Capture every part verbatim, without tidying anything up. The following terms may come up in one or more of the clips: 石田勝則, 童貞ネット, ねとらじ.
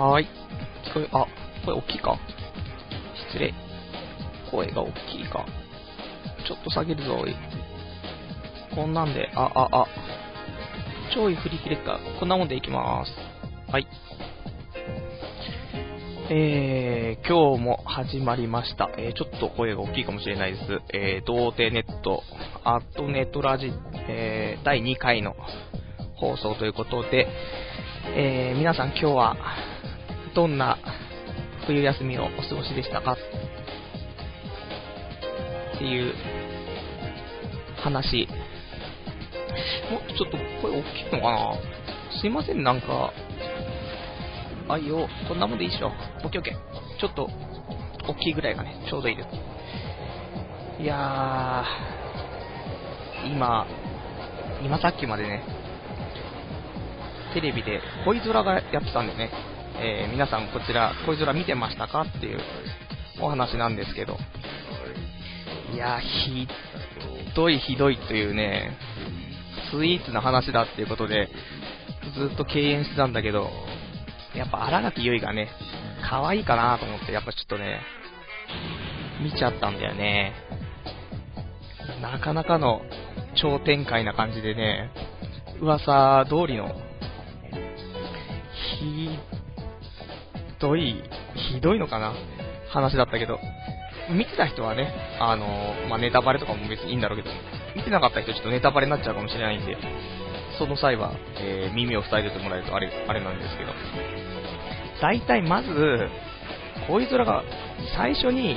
はーい。聞こえ、あ、声大きいか。失礼。声が大きいか。ちょっと下げるぞ、おい。こんなんで、あ、あ、あ。ちょい振り切れた。こんなもんでいきまーす。はい。えー、今日も始まりました。えー、ちょっと声が大きいかもしれないです。えー、童貞ネット、アットネットラジ、えー、だいにかいの放送ということで、えー、皆さん今日はどんな冬休みをお過ごしでしたかっていう話。もちょっと声大きいのかな、すいません、なんかあいよ、こんなもんでいいっしょ。オッケーオッケー。ちょっと大きいぐらいがね、ちょうどいいです。いやー、今今さっきまでね、テレビで恋空がやってたんでね、えー、皆さんこちら恋空見てましたかっていうお話なんですけど、いやー、ひどいひどいというね、スイーツの話だっていうことでずっと敬遠してたんだけど、やっぱ新垣結衣がね可愛いかなと思って、やっぱちょっとね見ちゃったんだよね。なかなかの超展開な感じでね、噂通りのひどいひどいのかな話だったけど、見てた人はね、あのーまあ、ネタバレとかも別にいいんだろうけど、見てなかった人ちょっとネタバレになっちゃうかもしれないんで、その際は、えー、耳を塞いでてもらえるとあれ、あれなんですけど、大体まず恋空が最初に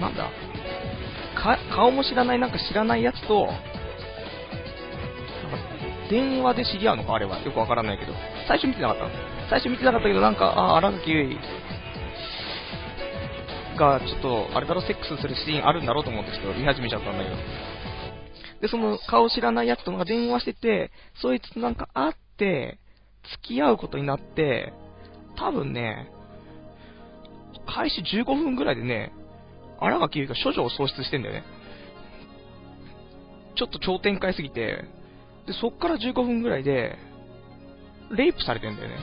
なんだか、顔も知らないなんか知らないやつと電話で知り合うのか、あれはよくわからないけど、最初見てなかったの最初見てなかったけど、なんかあ荒垣結衣がちょっとあれからセックスするシーンあるんだろうと思ってちょっと見始めちゃったんだけど、でその顔知らないやつとなんか電話してて、そいつとなんか会って付き合うことになって、多分ね開始じゅうごふんぐらいでね、荒垣結衣が処女を喪失してんだよね。ちょっと超展開すぎて、でそっからじゅうごふんぐらいでレイプされてんだよね。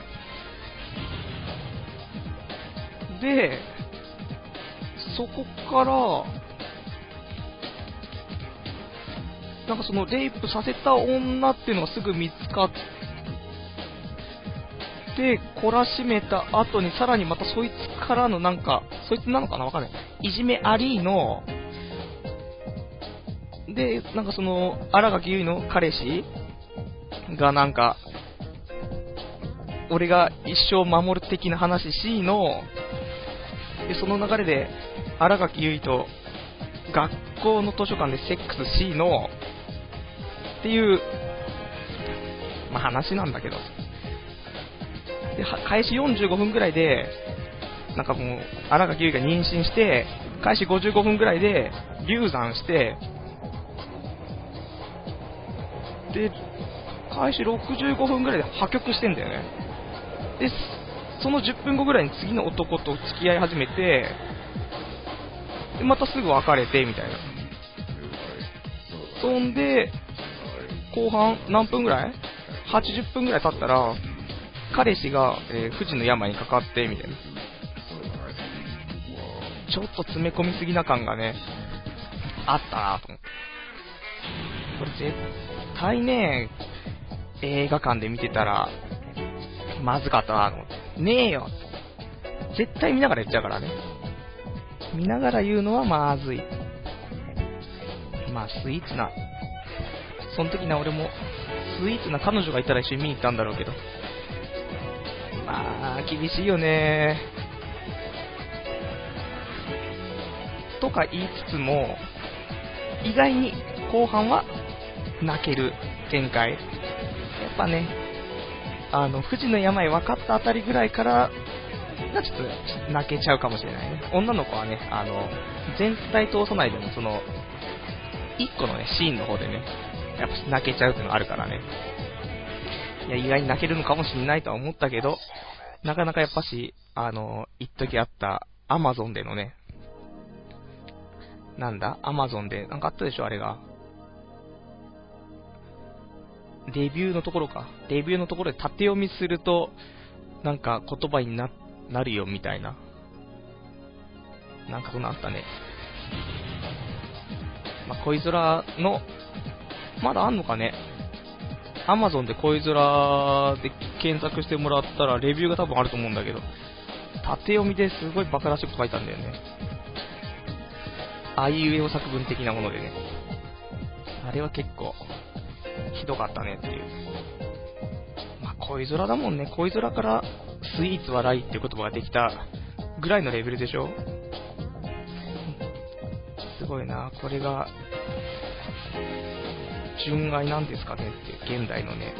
でそこからなんかそのレイプさせた女っていうのがすぐ見つかって懲らしめた後に、さらにまたそいつからのなんか、そいつなのかなわかんない、いじめありので、なんかその新垣結衣の彼氏がなんか俺が一生守る的な話 C ので、その流れで新垣結衣と学校の図書館でセックス C のっていう、まあ、話なんだけど、で開始よんじゅうごふんぐらいでなんかもう新垣結衣が妊娠して、開始ごじゅうごふんぐらいで流産して、で開始ろくじゅうごふんぐらいで破局してんだよね。でそのじゅっぷんごぐらいに次の男と付き合い始めて、でまたすぐ別れてみたいな。そんで後半何分ぐらい、はちじゅっぷんぐらい経ったら彼氏が、えー、不治の病にかかってみたいな。ちょっと詰め込みすぎな感がねあったなと思って、これ絶対大ね、映画館で見てたらまずかったなと思って、ねえよ絶対見ながら言っちゃうからね、見ながら言うのはまずい。まあスイーツな、その時な俺もスイーツな彼女がいたら一緒に見に行ったんだろうけど、まあ厳しいよねとか言いつつも、意外に後半は泣ける展開。やっぱね、あの不治の病分かったあたりぐらいからちょっと泣けちゃうかもしれないね。女の子はね、あの全体通さないでもそのいっこのねシーンの方でねやっぱ泣けちゃうっていうのがあるからね。いや意外に泣けるのかもしれないとは思ったけど、なかなかやっぱしあの一時あったアマゾンでのね、なんだアマゾンでなんかあったでしょ、あれがレビューのところか、レビューのところで縦読みするとなんか言葉に な, なるよみたいな、なんかそんなあったね。まあ、恋空のまだあんのかね。 Amazon で恋空で検索してもらったらレビューが多分あると思うんだけど、縦読みですごいバカらしく書いたんだよね。あいうえお作文的なものでね、あれは結構ひどかったねっていう。まあ、恋空だもんね。恋空からスイーツはライっていう言葉ができたぐらいのレベルでしょ。すごいな。これが純愛なんですかねって、現代のね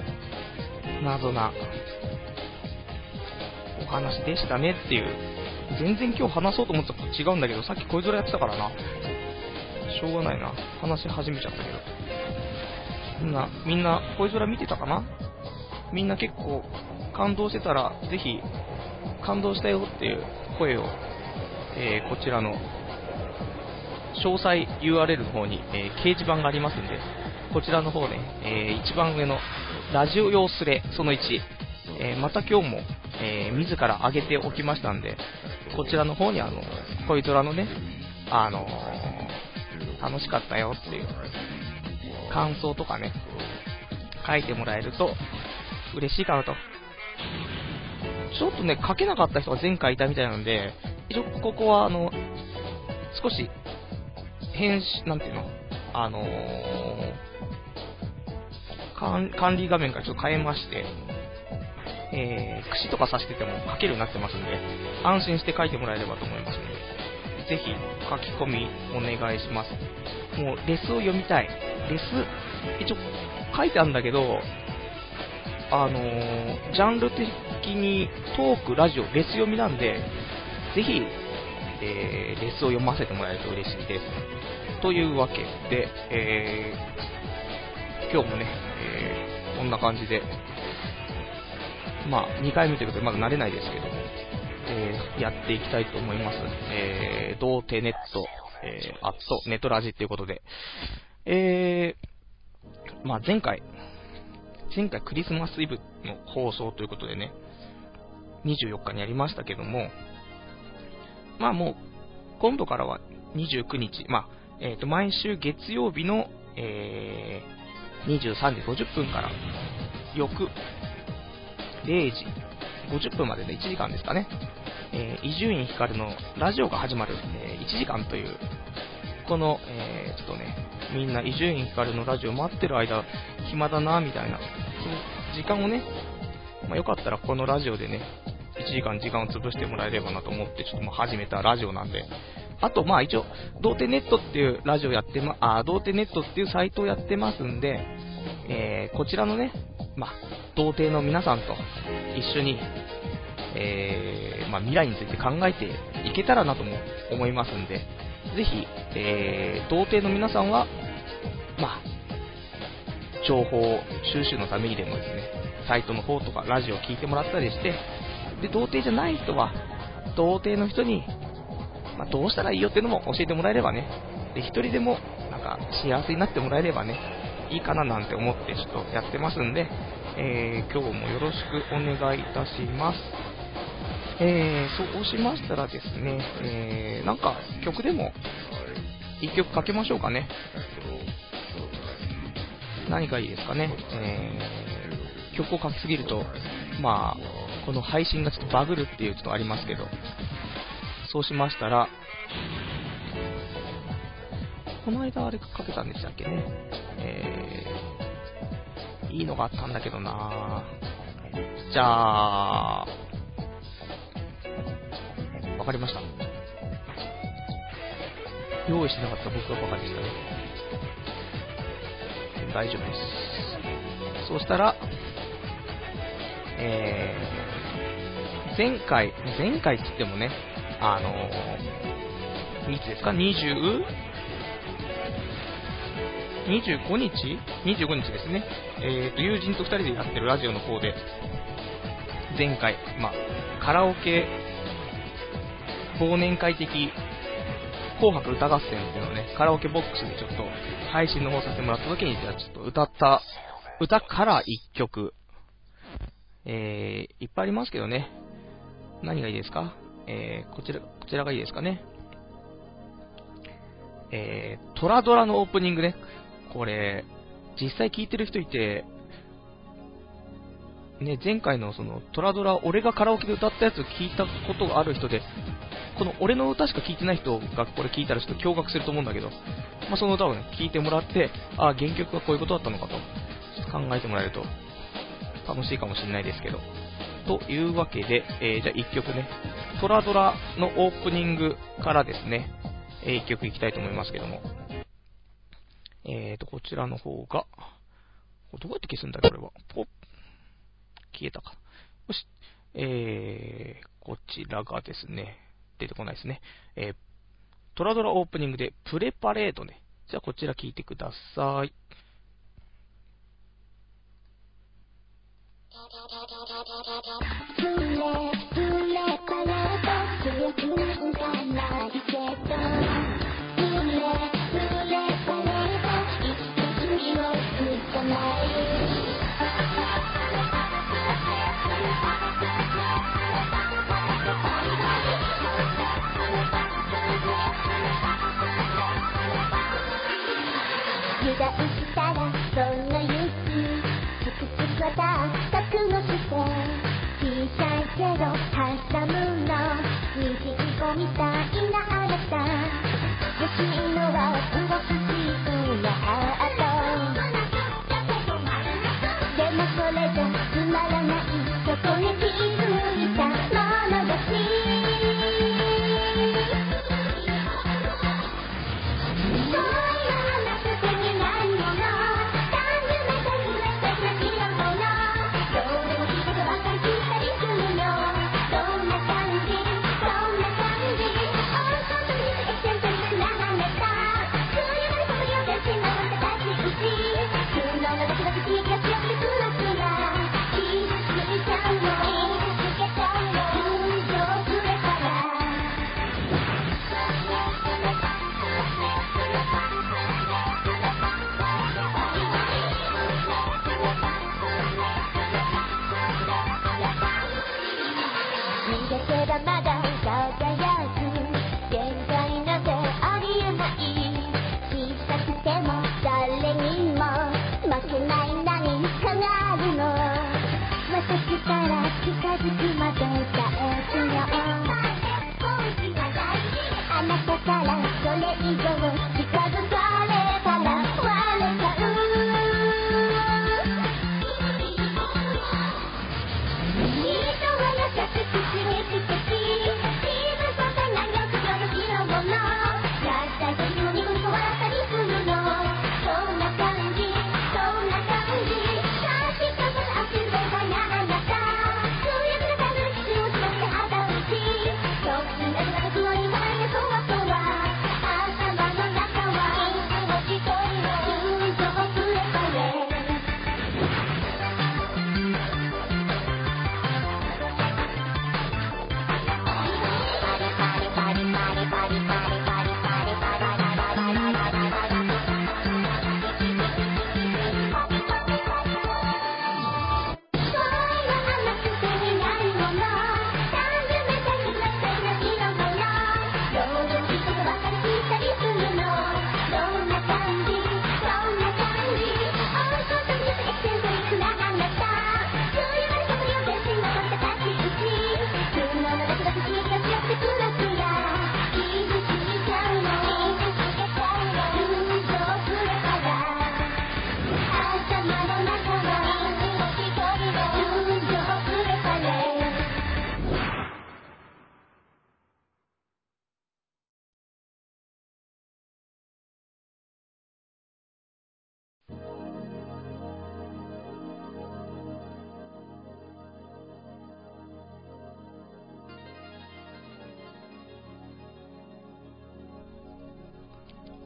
謎なお話でしたねっていう。全然今日話そうと思ってたこと違うんだけど、さっき恋空やってたからな、しょうがないな、話し始めちゃったけど。みんなみんな恋空見てたかな。みんな結構感動してたら、ぜひ感動したよっていう声を、えー、こちらの詳細 ユーアールエル の方に、えー、掲示板がありますんで、こちらの方ね、えー、一番上のラジオ用スレそのいち、えー、また今日も、えー、自ら上げておきましたんで、こちらの方にあの恋空のね、あのー、楽しかったよっていう感想とかね書いてもらえると嬉しいかなと。ちょっとね書けなかった人が前回いたみたいなので、一応ここはあの少し変身、なんていうの、あのー、管理画面からちょっと変えまして、えー、櫛とか刺してても書けるようになってますんで、安心して書いてもらえればと思いますので、ぜひ書き込みお願いします。もうレスを読みたい。レス一応書いてあるんだけど、あのー、ジャンル的にトーク、ラジオ、レス読みなんで、ぜひ、えー、レスを読ませてもらえると嬉しいです。というわけで、えー、今日もね、えー、こんな感じで、まあ、にかいめということでまだ慣れないですけども、えー、やっていきたいと思います。えー、童貞ネット、えー、アットネトラジということで、えー、まあ前回、前回クリスマスイブの放送ということでね、にじゅうよっかにやりましたけども、まあもう、今度からはにじゅうくにち、まあ、えーと毎週月曜日の、えー、にじゅうさんじごじゅっぷんから翌れいじごじゅっぷんまででいちじかんですかね、伊集院光のラジオが始まる、えー、いちじかんという、この、えー、ちょっとねみんな伊集院光のラジオ待ってる間暇だなみたいな時間をね、まあ、よかったらこのラジオでねいちじかん時間を潰してもらえればなと思って、ちょっともう始めたラジオなんで。あと、まあ一応、童貞ネットっていうラジオやってま、あ、童貞ネットっていうサイトをやってますんで、えー、こちらのね、まあ、童貞の皆さんと一緒に、えー、まあ未来について考えていけたらなとも思いますんで、ぜひ、えー、童貞の皆さんは、まあ、情報収集のためにでもですね、サイトの方とかラジオを聞いてもらったりして、で、童貞じゃない人は、童貞の人に、まあ、どうしたらいいよっていうのも教えてもらえればね、で一人でもなんか幸せになってもらえればね、いいかななんて思ってちょっとやってますんで、えー、今日もよろしくお願いいたします。えー、そうしましたらですね、えー、なんか曲でも一曲かけましょうかね。何がいいですかね。えー、曲をかけすぎると、まあこの配信がちょっとバグるっていうちょっとありますけど。そうしましたら、この間あれかけたんでしたっけね、えー、いいのがあったんだけどな。じゃあわかりました。用意してなかった僕がバカでしたね。大丈夫です。そうしたら、えー、前回前回って言ってもね、あのー、いつですか、にじゅう、にじゅうごにち ?にじゅうごにちですね、えーと、友人とふたりでやってるラジオの方で、前回、まあ、カラオケ忘年会的紅白歌合戦っていうのをね、カラオケボックスでちょっと配信の方させてもらった時に、じゃあちょっと歌った歌からいっきょく、えー、いっぱいありますけどね。何がいいですか？えー、こちら、こちらがいいですかね。えー、トラドラのオープニングね。これ、実際聞いてる人いて、ね、前回のそのトラドラ、俺がカラオケで歌ったやつ聞いたことがある人で、この俺の歌しか聞いてない人がこれ聞いたらちょっと驚愕すると思うんだけど、まあ、その歌をね、聞いてもらって、ああ、原曲はこういうことだったのかと、考えてもらえると楽しいかもしれないですけど。というわけで、えー、じゃあいっきょくね、トラドラのオープニングからですね、えー、いっきょくいきたいと思いますけども。えーと、こちらの方が、これどうやって消すんだっけ、これは。ポッ。消えたか。よし。えー、こちらがですね、出てこないですね。えー、トラドラオープニングでプレパレードね。じゃあこちら聞いてください。油断したらそんな勇気つくつくわた覚悟して小さいけど挟むのにじきこみたいなあなた欲しいのは動き自分のアートでもそれじゃつまらないそこに気づいたものがし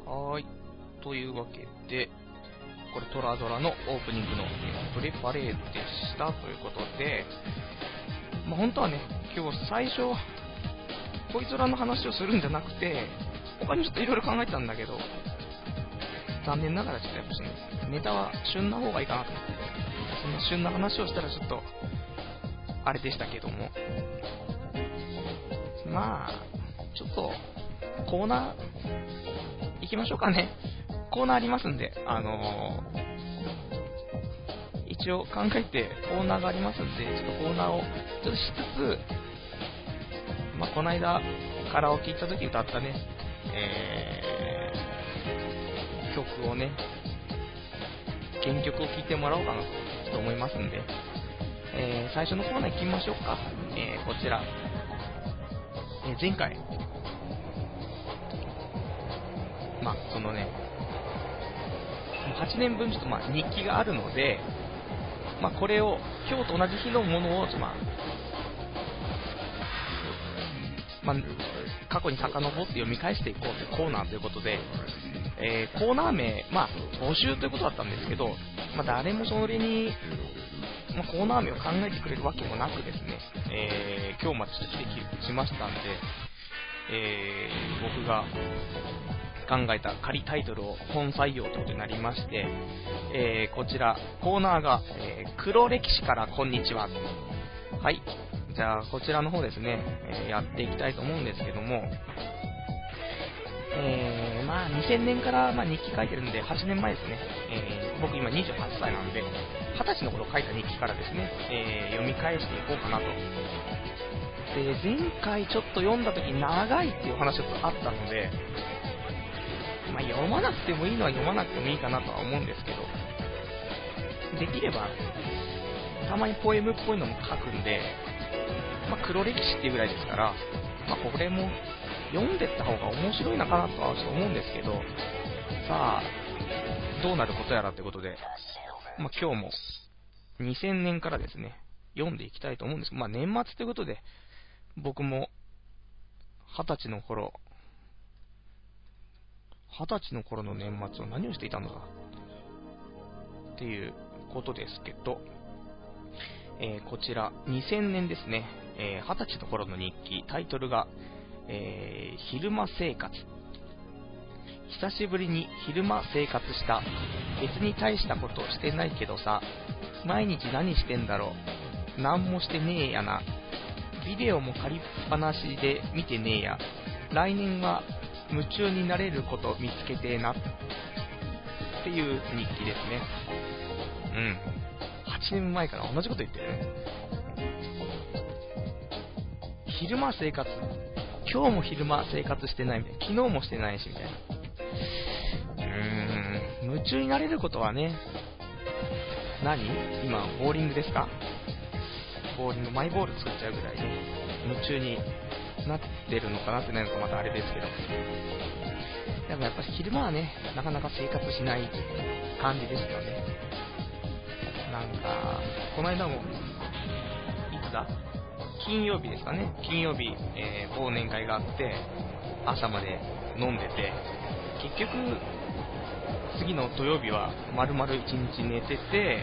はい、というわけで、これトラドラのオープニングのプレパレードでしたということで、まあ、本当はね、今日最初、恋空の話をするんじゃなくて、他にちょっといろいろ考えてたんだけど、残念ながらちょっとやっぱし、ね、ネタは旬な方がいいかなと思って、そんな旬な話をしたらちょっと、あれでしたけども、まあちょっとコーナー行きましょうかね。コーナーありますんで、あのー、一応考えてコーナーがありますんで、ちょっとコーナーをちょっとしつつ、まあ、この間カラオケ行った時歌ったね、えー、曲をね、原曲を聴いてもらおうかなと思いますんで、えー、最初のコーナー行きましょうか。えー、こちら、えー、前回まあそのねはちねんぶんちょっとまあ日記があるので、まあ、これを今日と同じ日のものをまあ、まあ、過去に遡って読み返していこうというコーナーということで、えー、コーナー名、まあ、募集ということだったんですけど、まあ、誰もそれに、まあ、コーナー名を考えてくれるわけもなくですね、えー、今日までちょっと来てきましたんで、えー、僕が考えた仮タイトルを本採用ということになりまして、えー、こちらコーナーが、えー、黒歴史からこんにちは。はい、じゃあこちらの方ですね、えー、やっていきたいと思うんですけども、えー、まあにせんねんからまあ日記書いてるんで、はちねんまえですね、えー、僕今にじゅうはっさいなんで、はたちの頃書いた日記からですね、えー、読み返していこうかなと。で、前回ちょっと読んだ時長いっていう話があったので、まあ、読まなくてもいいのは読まなくてもいいかなとは思うんですけど、できればたまにポエムっぽいのも書くんで、まあ、黒歴史っていうぐらいですから、まあ、これも読んでった方が面白いのかなとは思うんですけど、さあどうなることやらということで、まあ、今日もにせんねんからですね読んでいきたいと思うんですけど、まあ、年末ということで僕もはたちの頃二十歳の頃の年末は何をしていたのかっていうことですけど、えー、こちらにせんねんですね、えー、二十歳の頃の日記、タイトルがえー、昼間生活。久しぶりに昼間生活した。別に大したことしてないけどさ、毎日何してんだろう。なんもしてねえやな。ビデオも借りっぱなしで見てねえや。来年は夢中になれること見つけてえなっていう日記ですね。うん、はちねんまえから同じこと言ってるね。昼間生活、今日も昼間生活してないみたいな、昨日もしてないしみたいな。うーん、夢中になれることはね、何？今ボーリングですか？ボーリングマイボール作っちゃうぐらい夢中になってるのかなってないのかまたあれですけど、でもやっぱり昼間はねなかなか生活しない感じですよね。なんかこの間もいつだ？金曜日ですかね、金曜日、えー、忘年会があって朝まで飲んでて、結局次の土曜日は丸々一日寝てて、で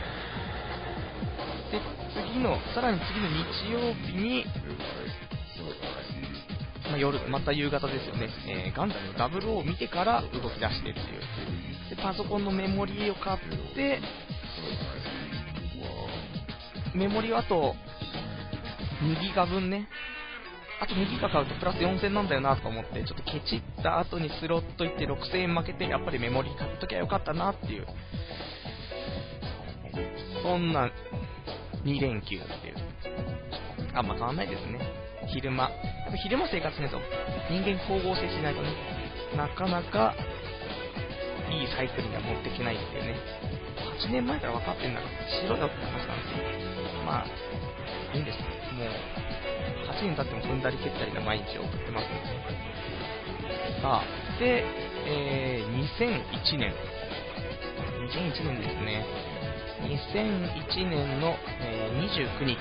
次のさらに次の日曜日に、まあ、夜また夕方ですよね、えー、ガンダムのダブルを見てから動き出してっていう。でパソコンのメモリーを買って、メモリーはあとにギガぶんね、あとにギガ買うとプラスよんせんなんだよなとか思って、ちょっとケチった後にスロット行ってろくせんえん負けて、やっぱりメモリ買っときゃよかったなっていう、そんなにれんきゅうっていう。あんま変わんないですね、昼間。やっぱ昼間生活ね、と人間光合成しないとね、なかなかいいサイクルには持っていけないっていうね。はちねんまえから分かってんだからしろよって話なんですけど、まあいいんですね。もうはちねん経っても踏んだり蹴ったりな毎日を送ってますので。さあで、えー、にせんいちねんにせんいちねんですね。にせんいちねんの、えー、にじゅうくにち、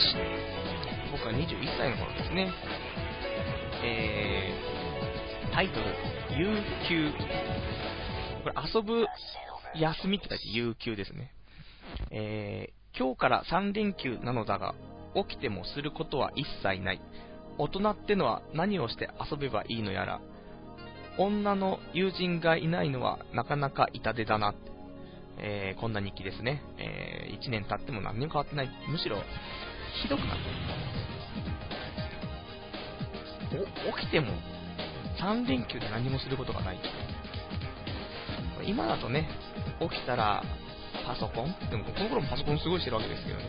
僕はにじゅういっさいの頃ですね、えー、タイトル有給、これ遊ぶ休みって書いて有給ですね、えー、今日からさんれんきゅうなのだが起きてもすることは一切ない。大人ってのは何をして遊べばいいのやら。女の友人がいないのはなかなか痛手だな、えー、こんな日記ですね、えー、いちねん経っても何にも変わってない。むしろひどくなってる。お、起きてもさん連休で何もすることがない。今だとね、起きたらパソコン、でもこの頃もパソコンすごいしてるわけですけどね、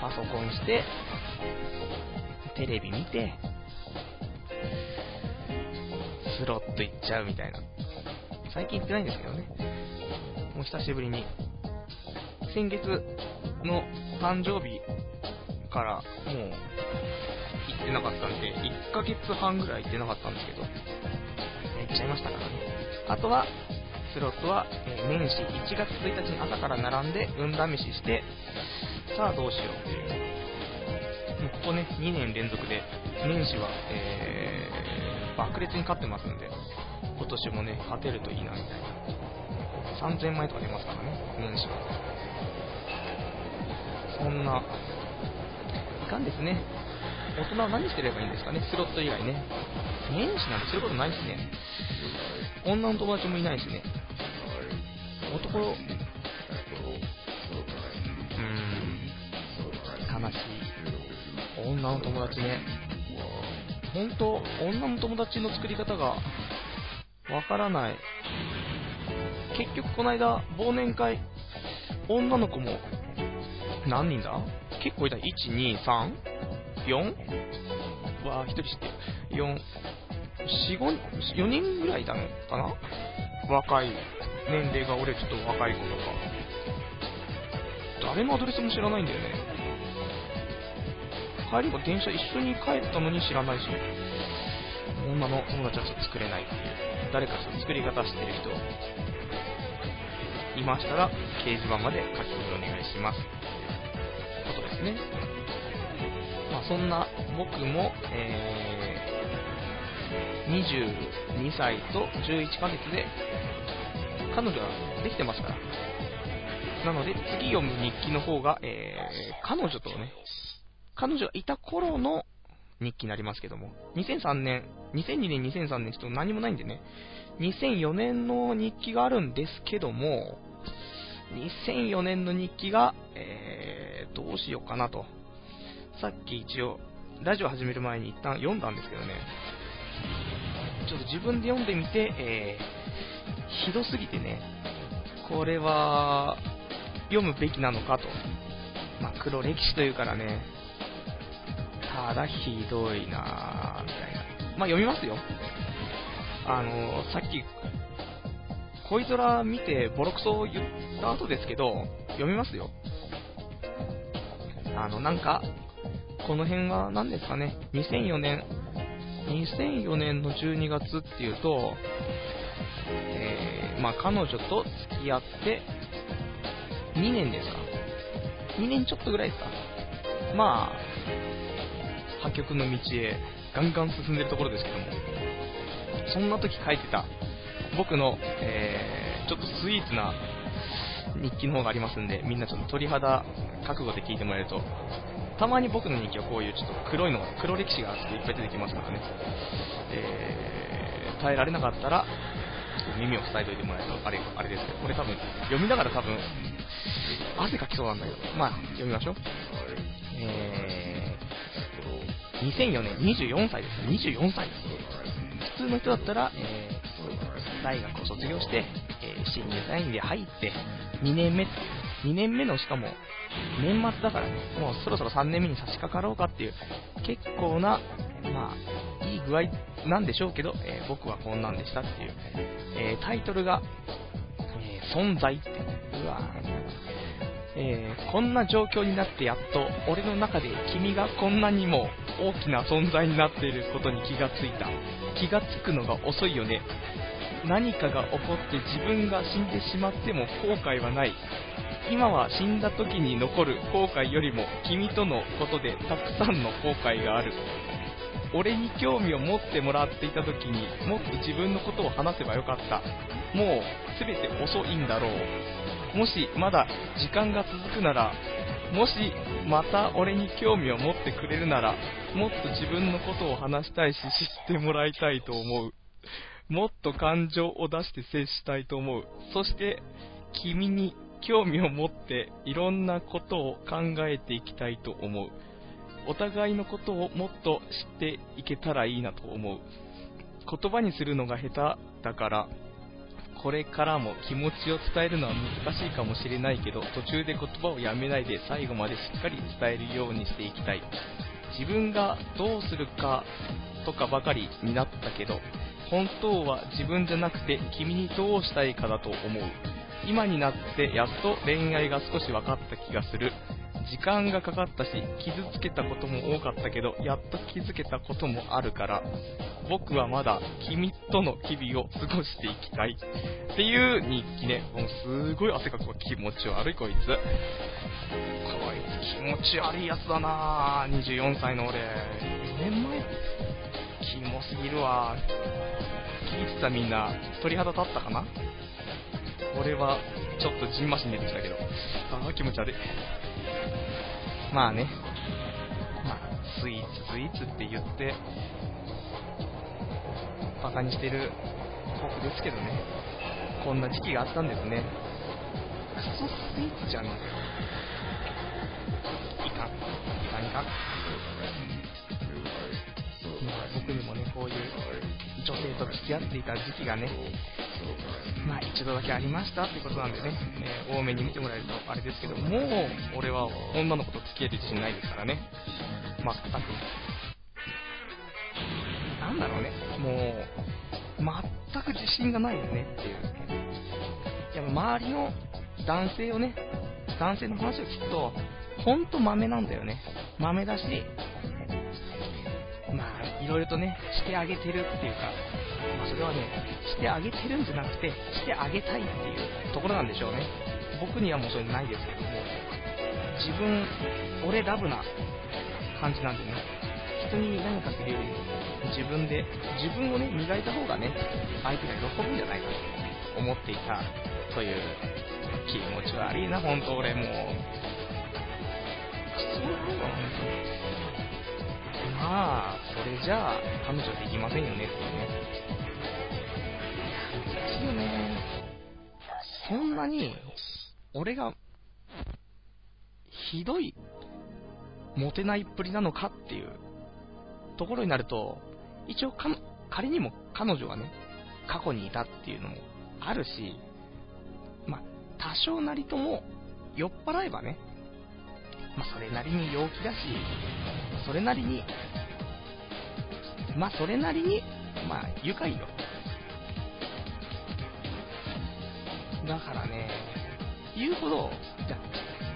パソコンしてテレビ見てスロット行っちゃうみたいな。最近行ってないんですけどね、もう久しぶりに先月の誕生日からもう行ってなかったんで、いっかげつはんぐらい行ってなかったんですけど、行っちゃいましたからね。あとはスロットは年始いちがつついたちに朝から並んで運試しして、さあどうしようっていう。もうここねにねん連続で年始は、えー、爆裂に勝ってますんで、今年もね勝てるといいなみたいな。さんぜんまいとか出ますからね年始は。そんないかんですね。大人は何してればいいんですかね、スロット以外ね。年始なんてすることないしね。女の友達もいないしね。男、うーん、悲しい。女の友達ね。本当、女の友達の作り方がわからない。結局この間忘年会、女の子も何人だ？結構いた。いち、に、さん、よん？ わあ、ひとり知ってる。よん、ご、よにんぐらいいたのかな？若い、年齢が俺ちょっと若い子とか。誰のアドレスも知らないんだよね。帰りも電車一緒に帰ったのに知らないし、女の友達はちょっと作れないっていう。誰かちょっと作り方してる人いましたら掲示板まで書き込みお願いしますことですね。まあ、そんな僕も、えー、にじゅうにさいとじゅういっかげつで彼女はできてますから。なので次読む日記の方が、えー、彼女とね、彼女がいた頃の日記になりますけども、にせんさんねん、にせんにねん、にせんさんねんちょっと何もないんでね、にせんよねんの日記があるんですけども、にせんよねんの日記が、えー、どうしようかなと。さっき一応ラジオ始める前に一旦読んだんですけどね、ちょっと自分で読んでみて、えーひどすぎてね、これは読むべきなのかと。まあ、黒歴史というからね、ただひどいなぁみたいな。まあ、読みますよ。あのー、さっき恋空見てボロクソを言った後ですけど、読みますよ。あのなんかこの辺は何ですかね、にせんよねん、にせんよねんのじゅうにがつっていうと、えーまあ、彼女と付き合ってにねんですか、にねんちょっとぐらいですか。まあ破局の道へガンガン進んでるところですけども、そんな時書いてた僕の、えー、ちょっとスイーツな日記の方がありますんで、みんなちょっと鳥肌覚悟で聞いてもらえると。たまに僕の日記はこういうちょっと黒いのが、黒歴史がいっぱい出てきますからね、えー、耐えられなかったら耳を塞いでおいてもらえるとあれ、あれですけど、これ多分読みながら多分汗かきそうなんだけど、まあ読みましょう。えー、にせんよねん、にじゅうよんさいです。にじゅうよんさい、普通の人だったら、えー、大学を卒業して、えー、新入社員で入ってにねんめっていう、にねんめのしかも年末だからね、もうそろそろさんねんめに差し掛かろうかっていう、結構なまあいい具合なんでしょうけど、えー、僕はこんなんでしたっていう、えー、タイトルが、えー、存在っていう、うわー、えー、こんな状況になってやっと俺の中で君がこんなにも大きな存在になっていることに気がついた。気がつくのが遅いよね。何かが起こって自分が死んでしまっても後悔はない。今は死んだ時に残る後悔よりも君とのことでたくさんの後悔がある。俺に興味を持ってもらっていた時にもっと自分のことを話せばよかった。もう全て遅いんだろう。もしまだ時間が続くなら、もしまた俺に興味を持ってくれるなら、もっと自分のことを話したいし、知ってもらいたいと思う。もっと感情を出して接したいと思う。そして君に興味を持っていろんなことを考えていきたいと思う。お互いのことをもっと知っていけたらいいなと思う。言葉にするのが下手だからこれからも気持ちを伝えるのは難しいかもしれないけど、途中で言葉をやめないで最後までしっかり伝えるようにしていきたい。自分がどうするかとかばかりになったけど、本当は自分じゃなくて君にどうしたいかだと思う。今になってやっと恋愛が少し分かった気がする。時間がかかったし、傷つけたことも多かったけど、やっと気づけたこともあるから、僕はまだ君との日々を過ごしていきたい。っていう日記ね。もうすごい汗かくわ。気持ち悪いこいつ。こいつ気持ち悪いやつだなぁ。にじゅうよんさいの俺。にねんまえ？キモすぎるわ。聞いてたみんな、鳥肌立ったかな？俺はちょっとじんましに出てきたけど、ああ気持ち悪い。まあね、まあ、スイーツスイーツって言ってバカにしてる僕ですけどね、こんな時期があったんですね。クソスイーツじゃねえか。いかんいかんいかん。まあ僕にもね、こういう女性と付き合っていた時期がね、まあ一度だけありましたってことなんでね、えー、多めに見てもらえるとあれですけど、もう俺は女の子と付き合える自信ないですからね、全く。なんだろうね、もう全く自信がないよねっていう。いや、周りの男性をね、男性の話を聞くとほんとマメなんだよね。マメだし、まあいろいろとね、してあげてるっていうか、まあ、それはね、してあげてるんじゃなくて、してあげたいっていうところなんでしょうね。僕にはもうそれないですけども、自分、俺ラブな感じなんでね、人に何かするより、自分で、自分をね、磨いた方がね、相手が喜ぶんじゃないかと思っていたという、気持ち悪いな、ほんと俺もう。そうなんだ、本当に。まあ、それじゃあ彼女できませんよねっていうね。難しいよね。そんなに俺がひどいモテないっぷりなのかっていうところになると、一応か仮にも彼女がね、過去にいたっていうのもあるし、まあ多少なりとも酔っ払えばね、まあそれなりに陽気だし、それなりに、まあそれなりに、まあ愉快よ。だからね、言うほど、じゃ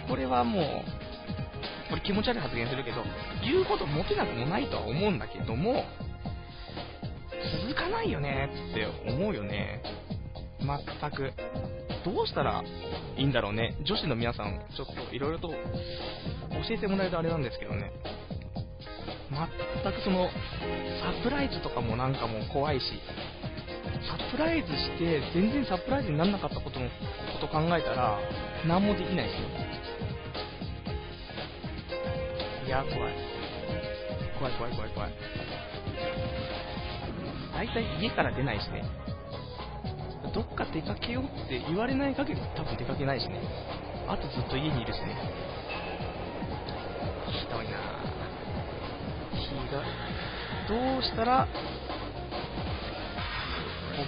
これはもう、これ気持ち悪い発言するけど、言うほどモテなくもないとは思うんだけども、続かないよねって思うよね。まったく。どうしたらいいんだろうね。女子の皆さん、ちょっといろいろと教えてもらえるとあれなんですけどね、全くそのサプライズとかもなんかもう怖いし、サプライズして全然サプライズにならなかったことのこと考えたら何もできないですよ。いや怖い怖い怖い怖い怖い。大体家から出ないしね、どっか出かけようって言われない限り多分出かけないしね、あとずっと家にいるしね。ひどいなぁ、ひどい。どうしたら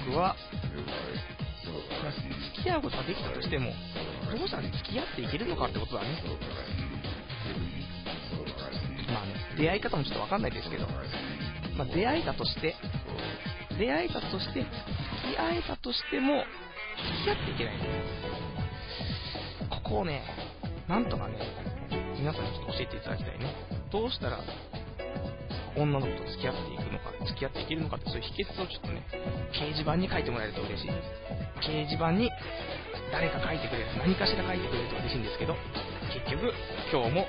僕は付き合うことができたとしても、どうしたら付き合っていけるのかってことだね。まあね、出会い方もちょっと分かんないですけど、まあ、出会えたとして出会えたとして付き合えたとしても付き合っていけない、ね、ここをね、なんとかね、皆さんにちょっと教えていただきたいね。どうしたら女の子と付き合っていくのか、付き合っていけるのかって、そういう秘訣をちょっとね、掲示板に書いてもらえると嬉しい。掲示板に誰か書いてくれる、何かしら書いてくれると嬉しいんですけど、結局今日も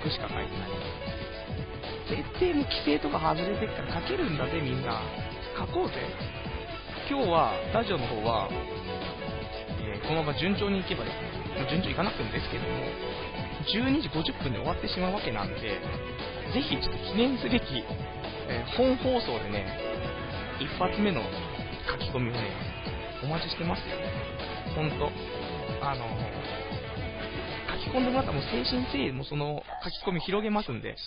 僕しか書いてない。絶対に規制とか外れてから書けるんだぜ、みんな書こうぜ。今日はラジオの方は、えー、このまま順調にいけばですね、順調いかなくてもですけども、じゅうにじごじゅっぷんで終わってしまうわけなんで、ぜひちょっと記念すべき、えー、本放送でね、一発目の書き込みをね、お待ちしてますよ。ほんとあの書き込んでもらったらもう精神誠意もその書き込み広げますんで、ちょ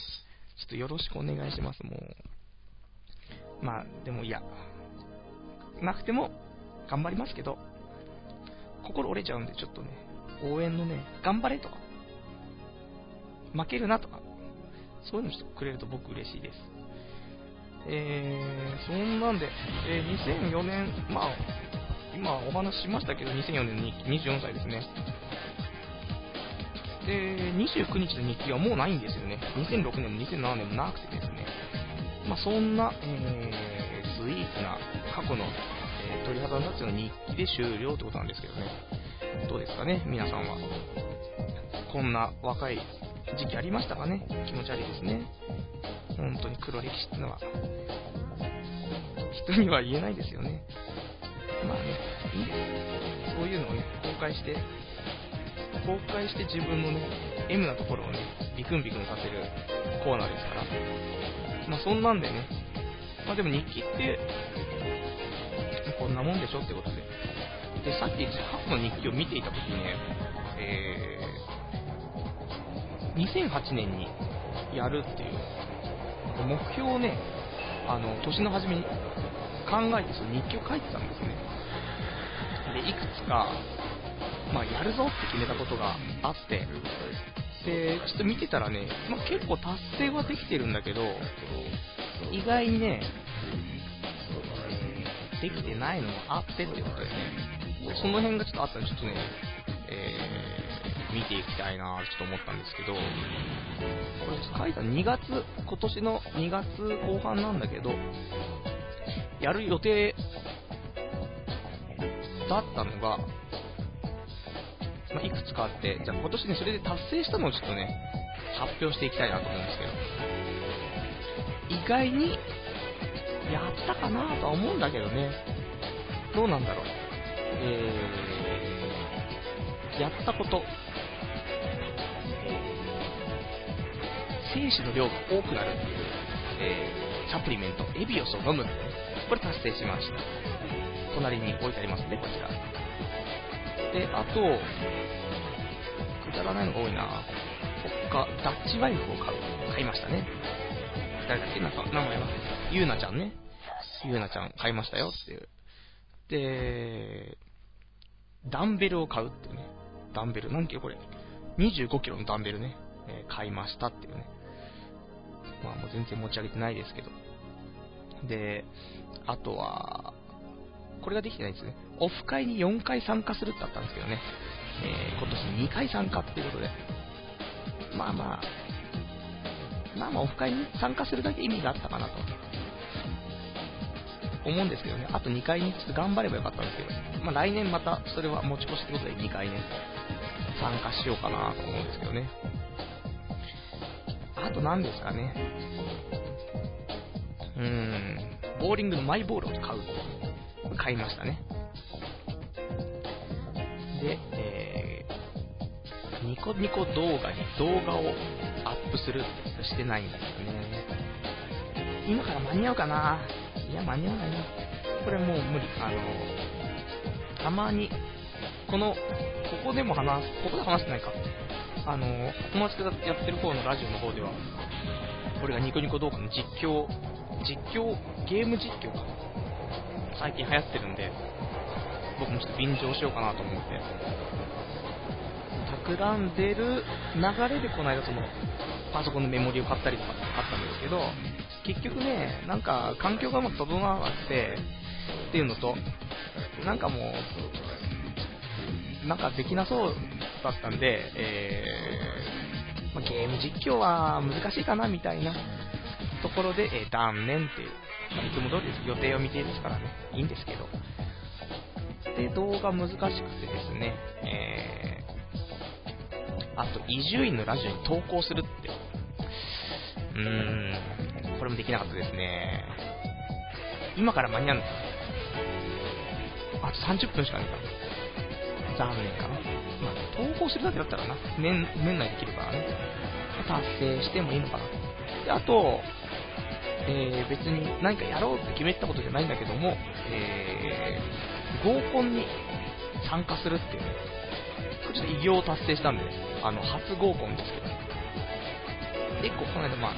っとよろしくお願いします。もうまあでもいやなくても頑張りますけど、心折れちゃうんでちょっとね応援のね頑張れとか負けるなとかそういうのしてくれると僕嬉しいです。えー、そんなんで、えー、にせんよねん、まあ今お話ししましたけどにせんよねんににじゅうよんさいですね。でにじゅうくにちの日記はもうないんですよね。にせんろくねんもにせんななねんもなくてですね、まあ、そんな、えー、スイーツな過去の、えー、鳥肌立つの日記で終了ってことなんですけどね、どうですかね皆さんは。こんな若い時期ありましたかね。気持ち悪いですね本当に。黒歴史ってのは人には言えないですよね。まあね、いいです。そういうのをね、公開して、公開して自分のね、M なところをね、ビクンビクンさせるコーナーですから。まあそんなんでね、まあでも日記って、こんなもんでしょってことで。で、さっき過去の日記を見ていたときにね、えー、にせんはちねんにやるっていう、目標をね、あの、年の初めに考えて、その日記を書いてたんですね。でいくつか、まあ、やるぞって決めたことがあって、でちょっと見てたらね、まあ、結構達成はできてるんだけど意外にねできてないのもあってってことですね。その辺がちょっとあったんでちょっとね、えー、見ていきたいなぁと思ったんですけど、これ書いたにがつ、今年のにがつご半なんだけどやる予定だったのが、まあ、いくつかあって、じゃあ今年ね、それで達成したのをちょっとね、発表していきたいなと思うんですけど、意外にやったかなとは思うんだけどね、どうなんだろう、えー、やったこと、精子の量が多くなるっていう、えー、サプリメント、エビオスを飲むって、これ達成しました。隣に置いてありますね、こちら。で、あと、くだらないのが多いな。他、ダッチワイフを買う、買いましたね。誰だっけ、なんか、名前は。ゆうなちゃんね。ゆうなちゃん買いましたよっていう。で、ダンベルを買うっていうね。ダンベル、なんていうこれ。にじゅうごキロのダンベルね。えー、買いましたっていうね。まあ、もう全然持ち上げてないですけど。で、あとは、これができてないんですね。オフ会によんかい参加するってあったんですけどね、えー、今年にかい参加っていうことで、まあまあまあまあオフ会に参加するだけ意味があったかなと思うんですけどね。あとにかいにちょっと頑張ればよかったんですけど、まあ、来年またそれは持ち越しってことでにかいね参加しようかなと思うんですけどね。あと何ですかね、うーんボーリングのマイボールを買う、買いましたね。で、えー、ニコニコ動画に動画をアップするってしてないんですよね。今から間に合うかな。いや間に合わないな、これもう無理。あのたまにこのここでも話す、ここで話してないか、あの友達がやってる方のラジオの方では俺がニコニコ動画の実況実況ゲーム実況か最近流行ってるんで、僕もちょっと便乗しようかなと思って企んでる流れで、この間そのパソコンのメモリを買ったりとかあったんですけど、結局ねなんか環境がうまく整わなくてっていうのと、なんかもうなんかできなそうだったんで、えーまあ、ゲーム実況は難しいかなみたいなところで、えー、断念っていう、まあ、いつも通りです。予定を未定ですからね、いいんですけど。で、動画難しくてですね、えー、あと、伊集院のラジオに投稿するって、うーん、これもできなかったですね。今から間に合うのか、あとさんじゅっぷんしかないか、残念かな、まあ、投稿するだけだったらな、年、年内できるからね、達成してもいいのかな。であと、えー、別に何かやろうって決めたことじゃないんだけども、えー、合コンに参加するっていうね、ちょっと偉業を達成したんでね、あの初合コンですけど、結構この間、まあ、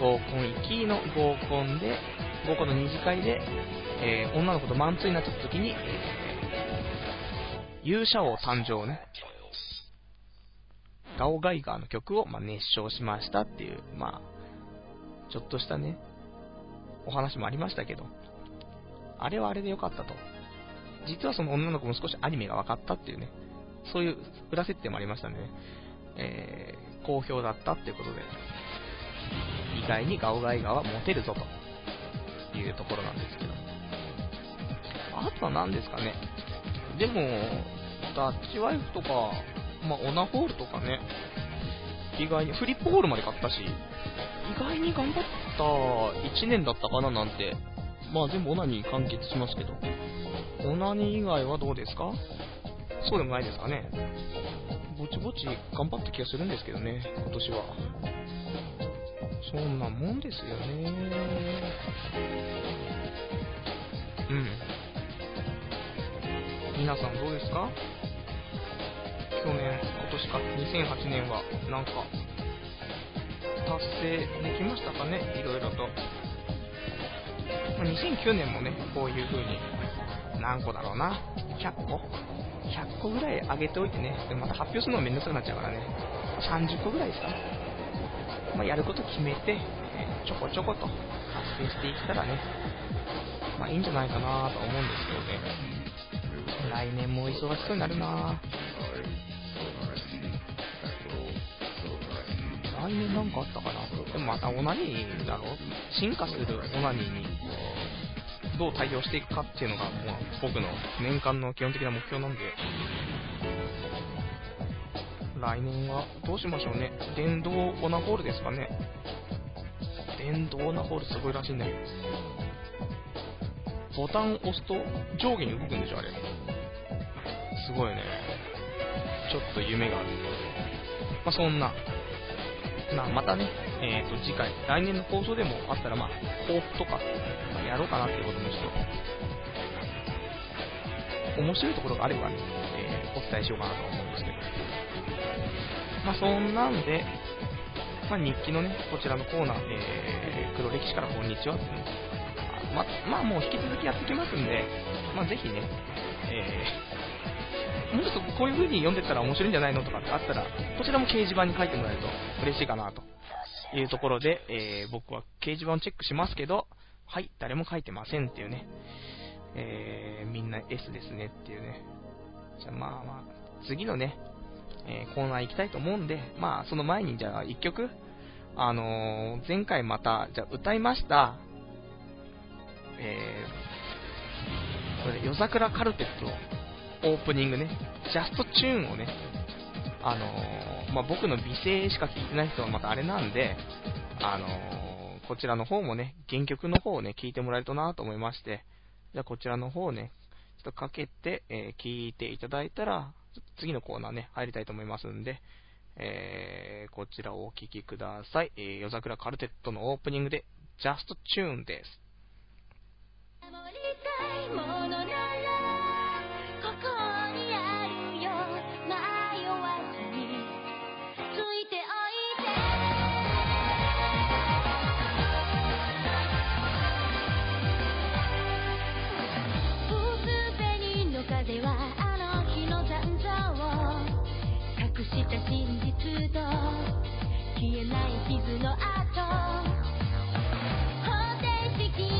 合コン行きの合コンで、合コンの二次会で、えー、女の子とマンツーになっちゃった時に、勇者王誕生ね、ガオガイガーの曲をまあ熱唱しましたっていう、まあ、ちょっとしたね、お話もありましたけど、あれはあれで良かったと。実はその女の子も少しアニメが分かったっていうね、そういう裏設定もありましたね。えー、好評だったっていうことで、意外にガオガイガーはモテるぞというところなんですけど、あとは何ですかね。でもダッチワイフとか、まあ、オナホールとかね、意外にフリップホールまで買ったし、意外に頑張ったいちねんだったかななんて、まあ全部オナニー完結しますけど、オナニー以外はどうですか？そうでもないですかね。ぼちぼち頑張った気がするんですけどね、今年は。そんなもんですよね。うん。皆さんどうですか？去年、今年か、にせんはちねんはなんか達成できましたかね、いろいろと。まあ、にせんきゅうねんもね、こういう風に何個だろうな、ひゃっこひゃっこぐらい上げておいてね、でまた発表するのがめんどくさくなっちゃうからね、さんじゅっこぐらいですか、まあ、やること決めて、ちょこちょこと達成していったらね、まあいいんじゃないかなと思うんですけどね、来年も忙しそうになるな。来年なんかあったかな。でもまたオナニーだろ、進化するオナニーにどう対応していくかっていうのが、まあ、僕の年間の基本的な目標なんで、来年はどうしましょうね。電動オナホールですかね。電動オナホールすごいらしいんだけど、ボタンを押すと上下に動くんでしょあれ。すごいね、ちょっと夢がある。まあそんな、まあ、またね、えー、と次回、来年の放送でもあったら、まあ、抱負とか、まあ、やろうかなっていうこともちょっと、面白いところがあればね、えー、お伝えしようかなと思うんですけど、まあ、そんなんで、まあ、日記のね、こちらのコーナー、えー、黒歴史からこんにちはって、ね、まあ、まあ、もう引き続きやってきますんで、まあ、ぜひね、えー、もうちょっとこういう風に読んでったら面白いんじゃないのとかってあったら、こちらも掲示板に書いてもらえると、嬉しいかなというところで、えー、僕は掲示板をチェックしますけど、はい、誰も書いてませんっていうね、えー、みんな S ですねっていうね。じゃあまあまあ、次のね、えー、コーナー行きたいと思うんで、まあその前にじゃあいっきょく、あのー、前回また、じゃあ歌いました、えー、これで夜桜カルテットのオープニングね、ジャストチューンをね、あのー、まあ、僕の美声しか聴いてない人はまたあれなんで、あのー、こちらの方もね、原曲の方をね、聴いてもらえるとなと思いまして、じゃあこちらの方をね、ちょっとかけて、えー、聴いていただいたら、次のコーナーね、入りたいと思いますんで、えー、こちらをお聴きください。えー、夜桜カルテットのオープニングで、ジャストチューンです。消えない傷の跡方程式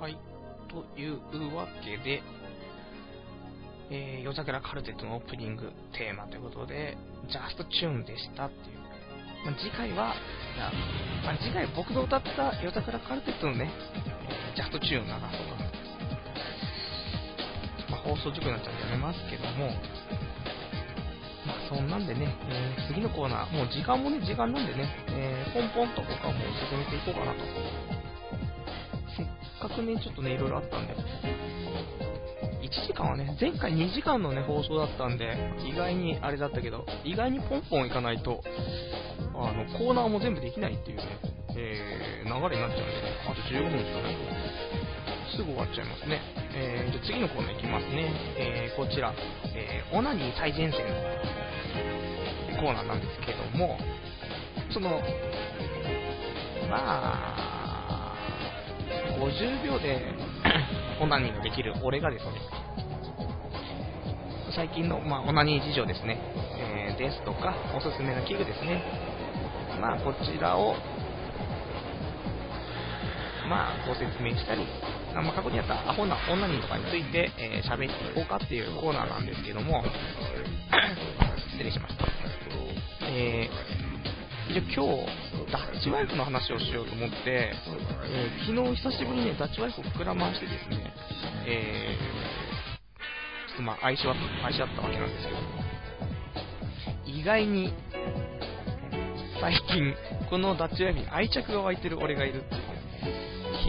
はい、というわけで、えー、夜桜カルテットのオープニングテーマということで、ジャストチューンでしたっていう。まあ、次回は、まあ、次回僕の歌った夜桜カルテットのね、ジャストチューンを流そうと思います。まあ、放送事故になっちゃってやめますけども、まあ、そんなんでね、えー、次のコーナー、もう時間もね、時間なんでね、えー、ポンポンと僕はもう進めていこうかなと。せっかくね、ちょっとね、いろいろあったんで、いちじかんはね、前回にじかんのね、放送だったんで、意外にあれだったけど、意外にポンポンいかないと、あの、コーナーも全部できないっていうね、えー、流れになっちゃうんでね、あとじゅうごふんしかないと、すぐ終わっちゃいますね。えー、じゃあ次のコーナーいきますね。えー、こちら、えー、オナニー最前線のコーナーなんですけども、その、まあ、ごじゅうびょうでオナニーができる俺がですね、最近の、まあ、オナニー事情ですね、えー、ですとかおすすめの器具ですね、まあ、こちらを、まあ、ご説明したり、まあ、過去にあったアホなオナニーとかについて喋、えー、っていこうかっていうコーナーなんですけども失礼しました、えー、一応今日ダッチワイフの話をしようと思って、えー、昨日久しぶりに、ね、ダッチワイフを膨らましてですね、えー、ちょっとまあ愛し合ったわけなんですけど、意外に最近このダッチワイフに愛着が湧いてる俺がいるっていう、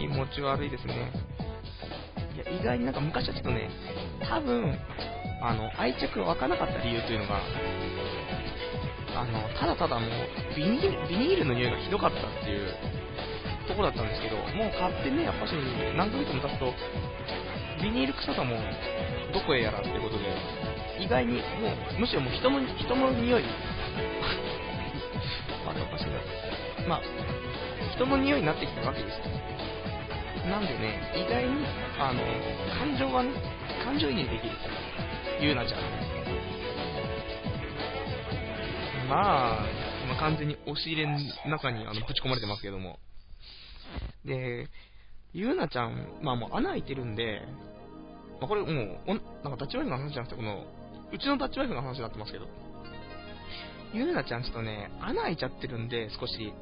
ね、持ち悪いですね。いや、意外になんか昔はちょっとね、多分あの愛着が湧かなかった理由というのが、あのただただもうビニール、ビニールの匂いがひどかったっていうところだったんですけど、もう買ってね、やっぱし何ヶ月も経つとビニール臭さもどこへやらってことで、意外にもうむしろもう人の人の匂いまたおかしいな、まあ人の匂いになってきたわけですよ。なんでね、意外にあの感情はね、感情移入できるゆうなちゃん、まあ今完全に押し入れの中にあのぶち込まれてますけども、でゆうなちゃん、まあもう穴開いてるんで、まあ、これもうなんかダッチワイフの話じゃなくて、このうちのダッチワイフの話になってますけど、ゆうなちゃんちょっとね穴開いちゃってるんで、少し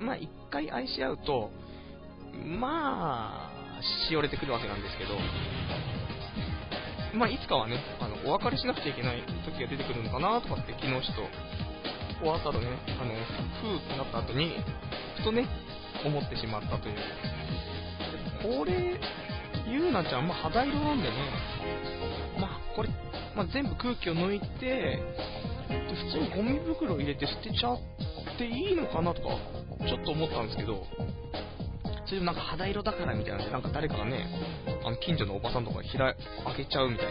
まあ一回愛し合うとまあしおれてくるわけなんですけど、まあいつかはね、あのお別れしなくちゃいけない時が出てくるのかなとかって、昨日ちょっと終わった後ね、あのふーってなった後にふとね思ってしまったという。これゆうなちゃん、まあ、肌色なんでね、まあこれ、まあ、全部空気を抜いて、で普通にゴミ袋入れて捨てちゃっていいのかなとかちょっと思ったんですけど、それでもなんか肌色だからみたいなんで、なんか誰かがね、あの近所のおばさんとか開けちゃうみたい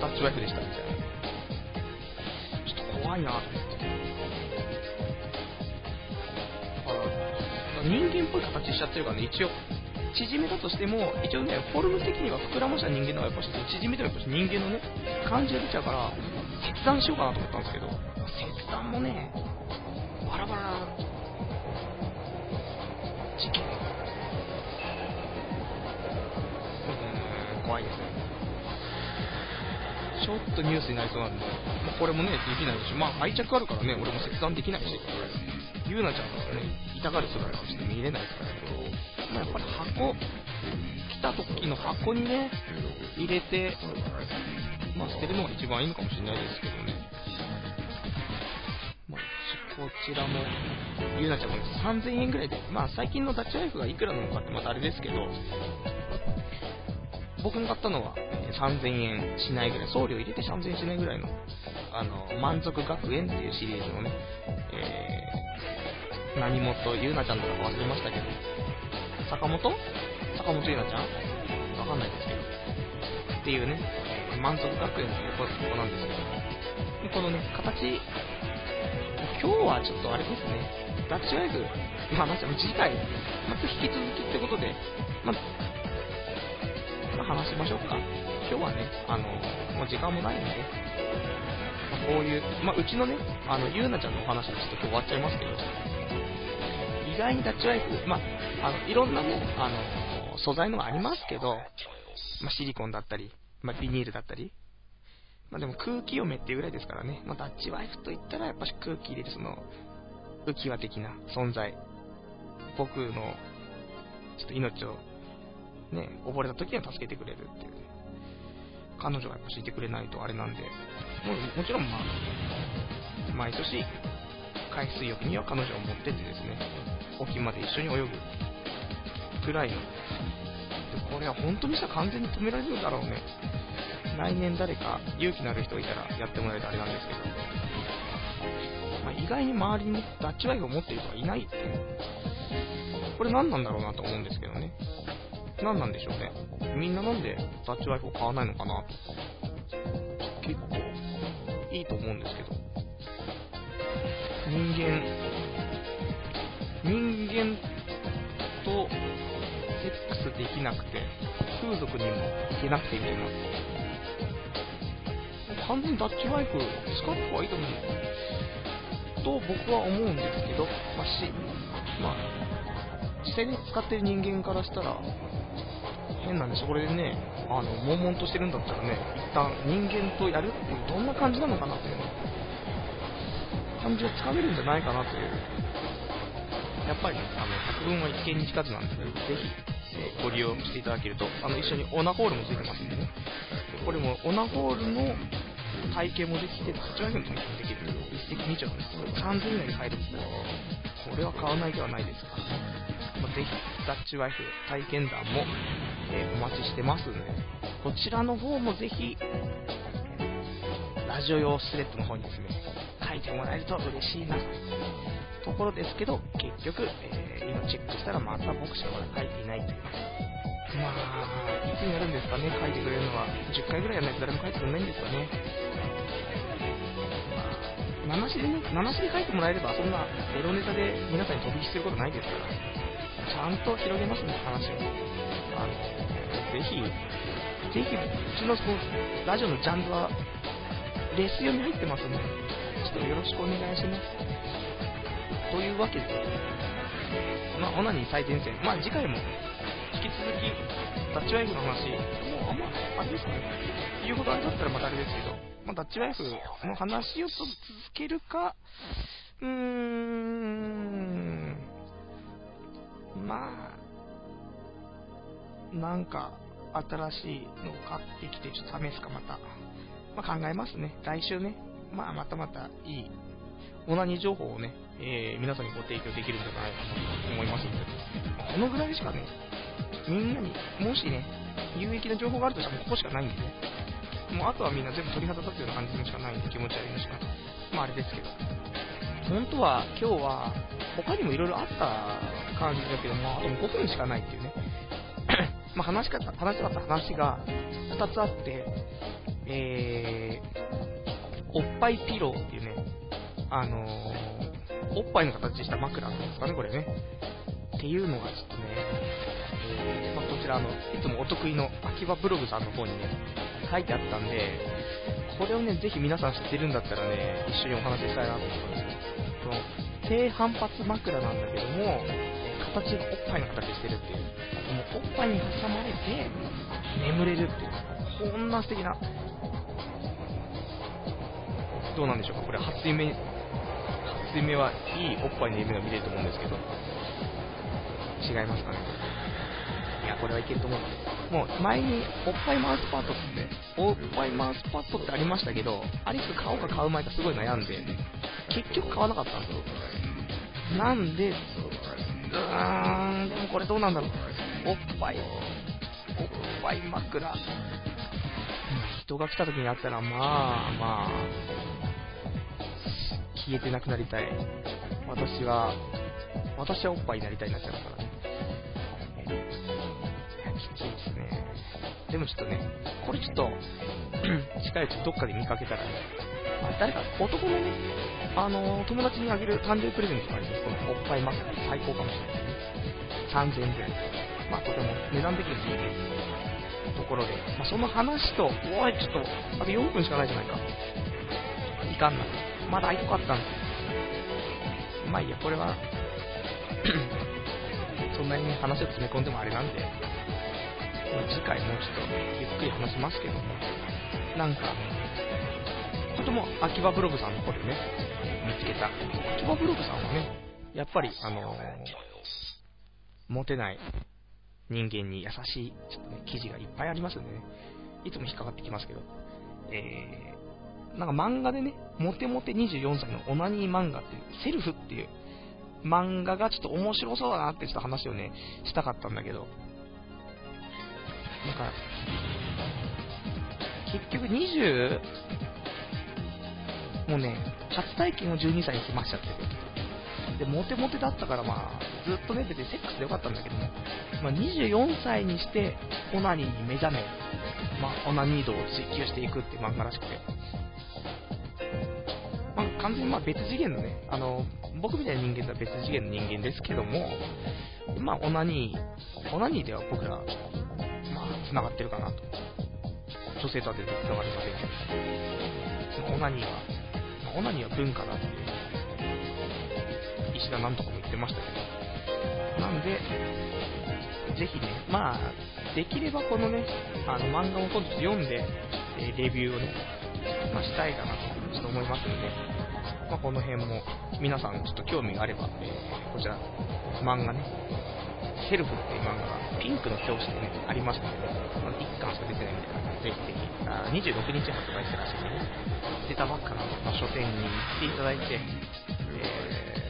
な、ダッチワイフでしたみたいな、ちょっと怖いなと思って、あ人間っぽい形しちゃってるからね、一応縮めたとしても、一応ね、フォルム的には膨らました人間の方がやっぱし縮めてもやっぱし人間のね、感じが出ちゃうから、切断しようかなと思ったんですけど、切断もね、バラバラ、事件、うん、怖いですね。ちょっとニュースになりそうなんで、まあ、これもね、できないし、まあ愛着あるからね、俺も切断できないし、ゆうなちゃんからね、痛がる人だからちょっと見れないですからね。まあ、やっぱり箱来た時の箱にね入れて、まあ、捨てるのが一番いいのかもしれないですけどね、まあ、こちらもゆうなちゃんもさんぜんえんぐらいで、まあ、最近のダッチワイフがいくらなのかってまたあれですけど、僕が買ったのはさんぜんえんしないぐらい、送料入れてさんぜんえんしないぐらいの、あの満足学園っていうシリーズのね、えー、何もとゆうなちゃんとか忘れましたけど、坂本坂本ゆなちゃんわかんないですけどっていうね、満足学園の子なんですけど、このね形、今日はちょっとあれですね、ダッチワイフ、まあまあ次回また引き続きってことで、まあ、まあ、話しましょうか。今日はね、あのもう時間もないんで、まあ、こういう、まあ、うちのねあのゆなちゃんのお話でちょっと今日終わっちゃいますけど、意外にダッチワイフ、まあ、あのいろんなねあの素材のがありますけど、まあ、シリコンだったり、まあ、ビニールだったり、まあ、でも空気嫁っていうぐらいですからね、まあ、ダッチワイフといったらやっぱし空気入れるその浮き輪的な存在、僕のちょっと命を、ね、溺れた時には助けてくれるっていう、ね、彼女がやっぱしいてくれないとあれなんで、も, もちろん、まあ、毎年海水浴には彼女を持ってってですね、沖まで一緒に泳ぐくらいの、これは本当にしたら完全に止められるだろうね。来年誰か勇気のある人がいたらやってもらえるとあれなんですけど、まあ、意外に周りにダッチワイフを持っている人はいないっていう、これ何なんだろうなと思うんですけどね、何なんでしょうね、みんななんでダッチワイフを買わないのかなと、結構いいと思うんですけど、人間人間とセックスできなくて風俗にも行けなくてみたいな、完全にダッチワイフ使った方がいいと思うと僕は思うんですけど、まあしまあ、実際に使ってる人間からしたら変なんでしょ。これでね、あの悶々としてるんだったらね、一旦人間とやるっていうどんな感じなのかなという感じをつかめるんじゃないかなという、やっぱりあの作文は一見に近づなんですけど、ぜひ、えー、ご利用していただけると、あの一緒にオナホールもついてますんでね、これもオナホールの体験もできて、ダッチワイフの体験もできる、一石二鳥です。さんぜんえんで買える、これは買わないではないですから、まあ、ぜひダッチワイフ体験談も、えー、お待ちしてますので、こちらの方もぜひラジオ用スレッドの方にですね書いてもらえると嬉しいなところですけど、結局、えー、今チェックしたらまた僕しかまだ書いていないという、まあいつになるんですかね、書いてくれるのはじゅっかいぐらいやらないと誰も書いてくれないんですかね。まあ、名無しでね、名無しで書いてもらえればそんなエロネタで皆さんに飛び火することないですから、ちゃんと広げますね話を。あのぜひぜひうちのそのラジオのジャンルはレス用に入ってますので、ちょっとよろしくお願いしますというわけで、まあ、オナニー最前線、まあ、次回も引き続きダッチワイフの話もうあんまあれですかね、言うことあれだったらまたあれですけど、まあ、ダッチワイフの話をちょっと続けるか、うーんまあなんか新しいのを買ってきてちょっと試すかまた、まあ、考えますね来週ね、まあ、またまたいいオナニー情報をね、えー、皆さんにご提供できるんじゃないかと思いますので、このぐらいしかねみんなにもしね有益な情報があるとしたらここしかないんでね、もうあとはみんな全部鳥肌立つような感じのしかないんで、気持ち悪いのしかまああれですけど、本当は今日は他にもいろいろあった感じだけど、まああとごふんしかないっていうねまあ話し方話したかった話がふたつあって、えー、おっぱいピローっていうね、あのー、おっぱいの形した枕なんですかねこれねっていうのがちょっとね、まあ、こちらあのいつもお得意の秋葉ブログさんの方にね書いてあったんで、これをねぜひ皆さん知ってるんだったらね一緒にお話ししたいなと思ったんですけど、低反発枕なんだけども形がおっぱいの形してるっていう、もうおっぱいに挟まれて眠れるっていう、こんな素敵な、どうなんでしょうかこれ、初夢初夢はいいおっぱいの夢が見れると思うんですけど違いますかね。いやこれはいけると思うので、もう前におっぱいマウスパッドっておっぱいマウスパッドってありましたけど、アリス買おうか買う前かすごい悩んで結局買わなかったんですよ。なんでうーんでもこれどうなんだろう、おっぱいおっぱい枕人が来た時にあったらまあまあ消えてなくなりたい、私は私はおっぱいになりたいになっちゃうからね、きついですね。でもちょっとねこれちょっと近いうちどっかで見かけたら、ね、まあ、誰か男のね、あのー、友達にあげる誕生日プレゼントとかに、ね、このおっぱい枕最高かもしれないですね。さんぜんえんぐらい、まあ、とても値段的にいいところで、まあ、その話と、おいちょっとあとよんぷんしかないじゃないか、いかんなまだいっこあったんです。まあいいやこれはそんなに話を詰め込んでもあれなんで、次回もうちょっとゆっくり話しますけども、なんかこれも秋葉ブログさんのこれね見つけた。秋葉ブログさんはねやっぱりあのー、モテない人間に優しいちょっと、ね、記事がいっぱいありますんでね、いつも引っかかってきますけど、えー、なんか漫画でねモテモテにじゅうよんさいのオナニー漫画っていうセルフっていう漫画がちょっと面白そうだなってちょっと話をねしたかったんだけど、なんか結局にじゅうもうね初体験をじゅうにさいに済ましちゃってるで、モテモテだったからまあずっとね別にセックスでよかったんだけども、まあ、にじゅうよんさいにしてオナニーに目覚め、まあ、オナニー度を追求していくって漫画らしくて、まあ、完全にまあ別次元のね、あの僕みたいな人間とは別次元の人間ですけども、まあオナニーオナニーでは僕ら繋がってるかなと、女性とは全然繋がりませんけど、オナニーはオナニーは文化だって石田なんとかも言ってましたけど、なんでぜひね、まあできればこのねあの漫画を今度読んで、えー、レビューをね、まあ、したいかなとちょっと思いますので、まあ、この辺も皆さんちょっと興味があれば、えー、こちら漫画ねセルフっていう漫画がピンクの表紙で、ね、ありますので、まあ、いっかんしか出てないみたいなので、ぜひぜひあにじゅうろくにち発売してらっしゃるので、出たばっかの書店に行っていただいて、え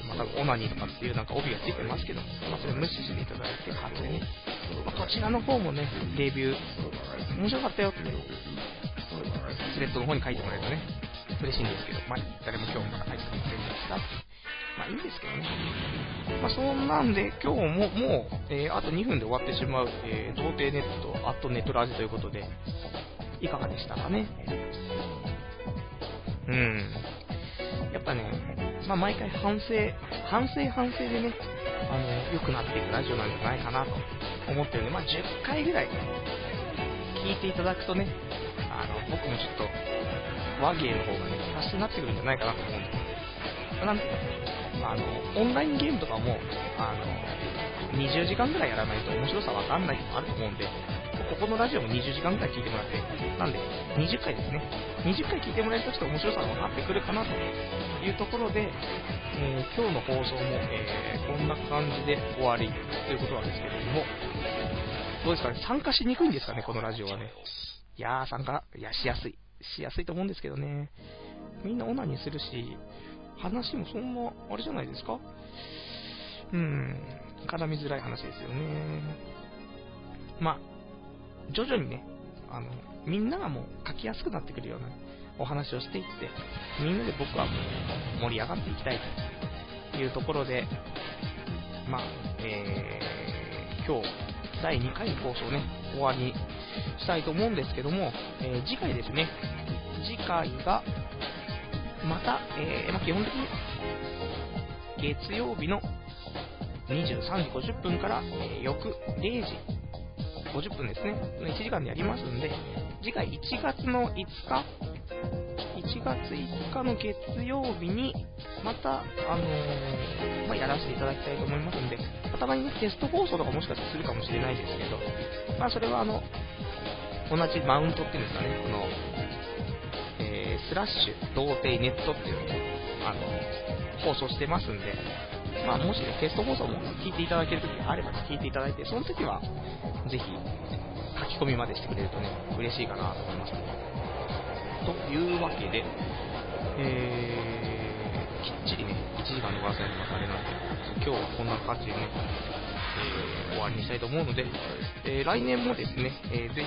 ーまあ、なんかオナニーとかっていうなんか帯がついてますけど、まあ、それ無視していただいて感じでね、まあ、こちらの方もね、レビュー面白かったよってスレッドの方に書いてもらえるとね嬉しいんですけど、まあ、誰も今日から書いてくれてるんですが、まあいいんですけどね、まあ、そんなんで今日ももう、えー、あとにふんで終わってしまう、えー、童貞ネットとアットネットラジということでいかがでしたかね。うん、やっぱね、まあ、毎回反省、反省反省でね、あの良くなっていくラジオなんじゃないかなと思ってるので、まあ、じゅっかいぐらい聞いていただくとね、あの僕もちょっと和芸の方がね、達成になってくるんじゃないかなと思うんですよ。なんていうの、あの、オンラインゲームとかもあのにじゅうじかんぐらいやらないと面白さわかんないのもあると思うんで、ここのラジオもにじゅうじかんぐらい聞いてもらって、なんでにじゅっかいですね、にじゅっかい聞いてもらえるとちょっと面白さが分かってくるかなというところで、えー、今日の放送も、えー、こんな感じで終わりということなんですけれども、どうですかね、参加しにくいんですかね、このラジオはね。いやー参加、いやしやすい、しやすいと思うんですけどね、みんなオナニーするし、話もそんな、あれじゃないですか、うん、絡みづらい話ですよね。まあ徐々にね、あのみんながもう書きやすくなってくるようなお話をしていって、みんなで僕はもう盛り上がっていきたいというところで、まあ、えー、今日だいにかいの放送ね終わりにしたいと思うんですけども、えー、次回ですね、次回がまた、えーまあ、基本的に月曜日のにじゅうさんじごじゅっぷんから、えー、翌れいじごじゅっぷんですね、いちじかんでやりますんで、次回いちがつのいつか、いちがついつかの月曜日に、また、あのーまあ、やらせていただきたいと思いますんで、たまに、ね、テスト放送とかもしかしたらするかもしれないですけど、まあ、それはあの同じマウントっていうんですかね、この、えー、スラッシュ、童貞ネットっていうのを、あのー、放送してますんで、まあ、もし、ね、テスト放送も聞いていただけるときがあれば聞いていただいて、そのときは、ぜひ書き込みまでしてくれるとね嬉しいかなと思います。というわけで、えー、きっちりねいちじかんのご発言がされなんで、今日はこんな感じでね、えー、終わりにしたいと思うので、えー、来年もですね、えー、ぜ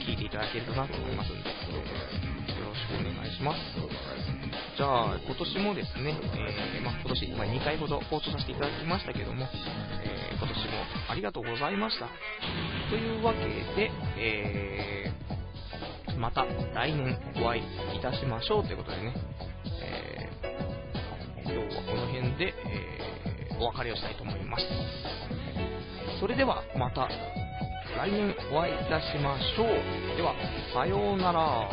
ひ聞いていただけるとなと思いますので、えー、よろしくお願いします。じゃあ今年もですね、えーまあ、今年、まあ、にかいほど放送させていただきましたけども、えー今年もありがとうございましたというわけで、えー、また来年お会いいたしましょうということでね、えー、今日はこの辺で、えー、お別れをしたいと思います。それではまた来年お会いいたしましょう。ではさようなら。